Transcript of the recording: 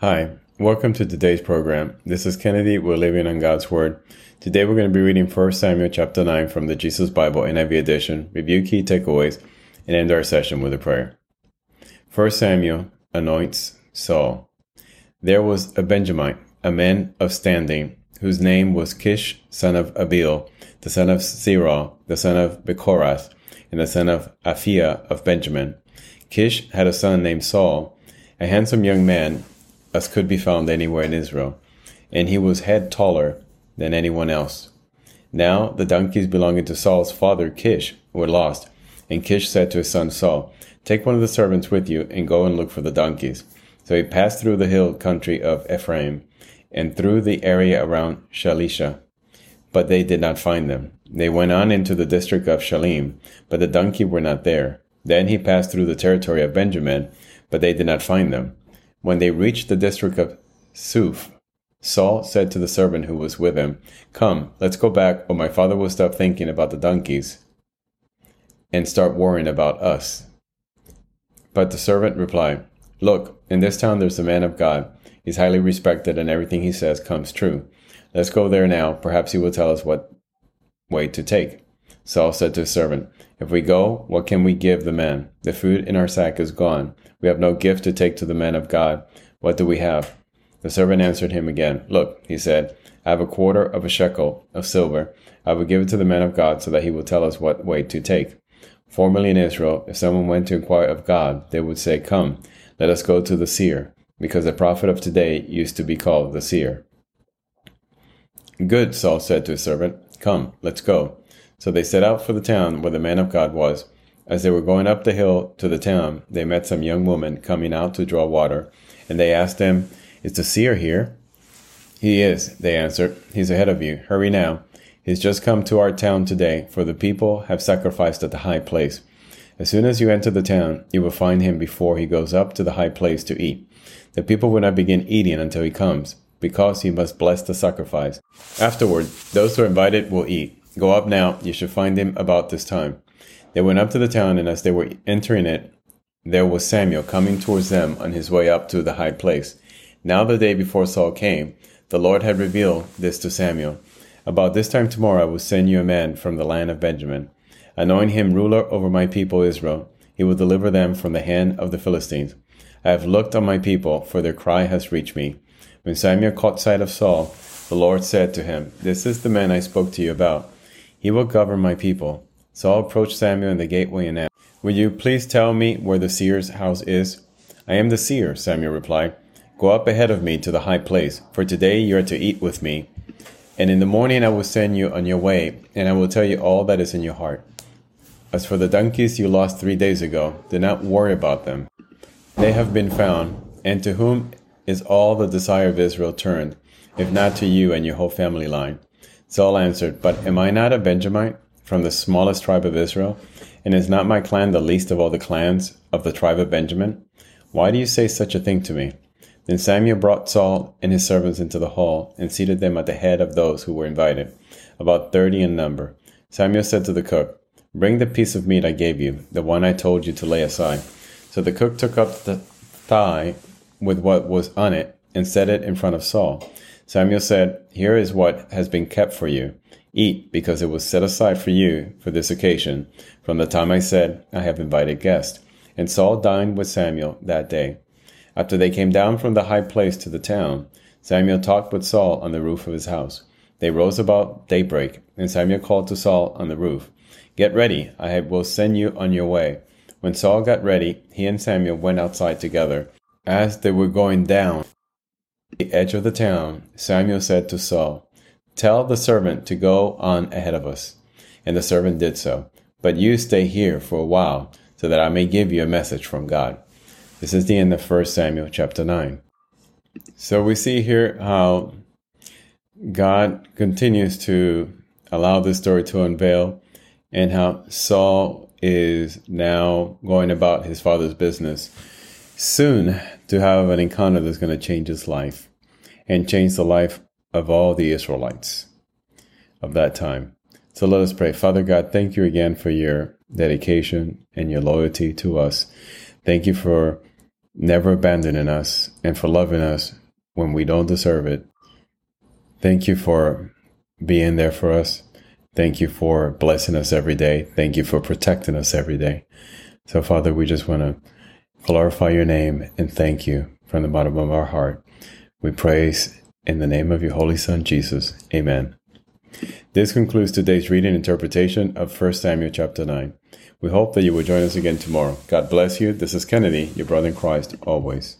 Hi, welcome to today's program. This is Kennedy. We're living on God's Word. Today we're going to be reading 1 Samuel chapter 9 from the Jesus Bible NIV edition, review key takeaways, and end our session with a prayer. 1 Samuel anoints Saul. There was a Benjamite, a man of standing, whose name was Kish, son of Abiel, the son of Zerah, the son of Bekoras, and the son of Aphia of Benjamin. Kish had a son named Saul, a handsome young man, as could be found anywhere in Israel, and he was head taller than anyone else. Now the donkeys belonging to Saul's father Kish were lost, and Kish said to his son Saul, "Take one of the servants with you and go and look for the donkeys." So he passed through the hill country of Ephraim and through the area around Shalisha, but they did not find them. They went on into the district of Shalim, but the donkeys were not there. Then he passed through the territory of Benjamin, but they did not find them. When they reached the district of Suph, Saul said to the servant who was with him, "Come, let's go back, or my father will stop thinking about the donkeys and start worrying about us." But the servant replied, "Look, in this town there's a man of God. He's highly respected, and everything he says comes true. Let's go there now. Perhaps he will tell us what way to take." Saul said to his servant, "If we go, what can we give the man? The food in our sack is gone. We have no gift to take to the man of God. What do we have?" The servant answered him again. "Look," he said, "I have a quarter of a shekel of silver. I will give it to the man of God so that he will tell us what way to take." Formerly in Israel, if someone went to inquire of God, they would say, "Come, let us go to the seer," because the prophet of today used to be called the seer. "Good," Saul said to his servant. "Come, let's go." So they set out for the town where the man of God was. As they were going up the hill to the town, they met some young women coming out to draw water, and they asked them, "Is the seer here?" "He is," they answered. "He's ahead of you. Hurry now. He's just come to our town today, for the people have sacrificed at the high place. As soon as you enter the town, you will find him before he goes up to the high place to eat. The people will not begin eating until he comes, because he must bless the sacrifice. Afterward, those who are invited will eat. Go up now, you should find him about this time." They went up to the town, and as they were entering it, there was Samuel coming towards them on his way up to the high place. Now the day before Saul came, the Lord had revealed this to Samuel: "About this time tomorrow I will send you a man from the land of Benjamin. Anoint him ruler over my people Israel. He will deliver them from the hand of the Philistines. I have looked on my people, for their cry has reached me." When Samuel caught sight of Saul, the Lord said to him, "This is the man I spoke to you about. He will govern my people." Saul approached Samuel in the gateway and asked, "Will you please tell me where the seer's house is?" "I am the seer," Samuel replied. "Go up ahead of me to the high place, for today you are to eat with me. And in the morning I will send you on your way, and I will tell you all that is in your heart. As for the donkeys you lost 3 days ago, do not worry about them. They have been found, and to whom is all the desire of Israel turned, if not to you and your whole family line?" Saul answered, "But am I not a Benjamite, from the smallest tribe of Israel? And is not my clan the least of all the clans of the tribe of Benjamin? Why do you say such a thing to me?" Then Samuel brought Saul and his servants into the hall and seated them at the head of those who were invited, about 30 in number. Samuel said to the cook, "Bring the piece of meat I gave you, the one I told you to lay aside." So the cook took up the thigh with what was on it and set it in front of Saul. Samuel said, "Here is what has been kept for you. Eat, because it was set aside for you for this occasion, from the time I said, 'I have invited guests.'" And Saul dined with Samuel that day. After they came down from the high place to the town, Samuel talked with Saul on the roof of his house. They rose about daybreak, and Samuel called to Saul on the roof, "Get ready, I will send you on your way." When Saul got ready, he and Samuel went outside together. As they were going down the edge of the town, Samuel said to Saul, "Tell the servant to go on ahead of us." And the servant did so. "But you stay here for a while, so that I may give you a message from God." This is the end of 1 Samuel chapter 9. So we see here how God continues to allow this story to unveil, and how Saul is now going about his father's business, soon to have an encounter that's going to change his life and change the life of all the Israelites of that time. So let us pray. Father God, thank you again for your dedication and your loyalty to us. Thank you for never abandoning us and for loving us when we don't deserve it. Thank you for being there for us. Thank you for blessing us every day. Thank you for protecting us every day. So, Father, we just want to glorify your name and thank you from the bottom of our heart. We praise in the name of your Holy Son, Jesus. Amen. This concludes today's reading and interpretation of 1 Samuel chapter 9. We hope that you will join us again tomorrow. God bless you. This is Kennedy, your brother in Christ, always.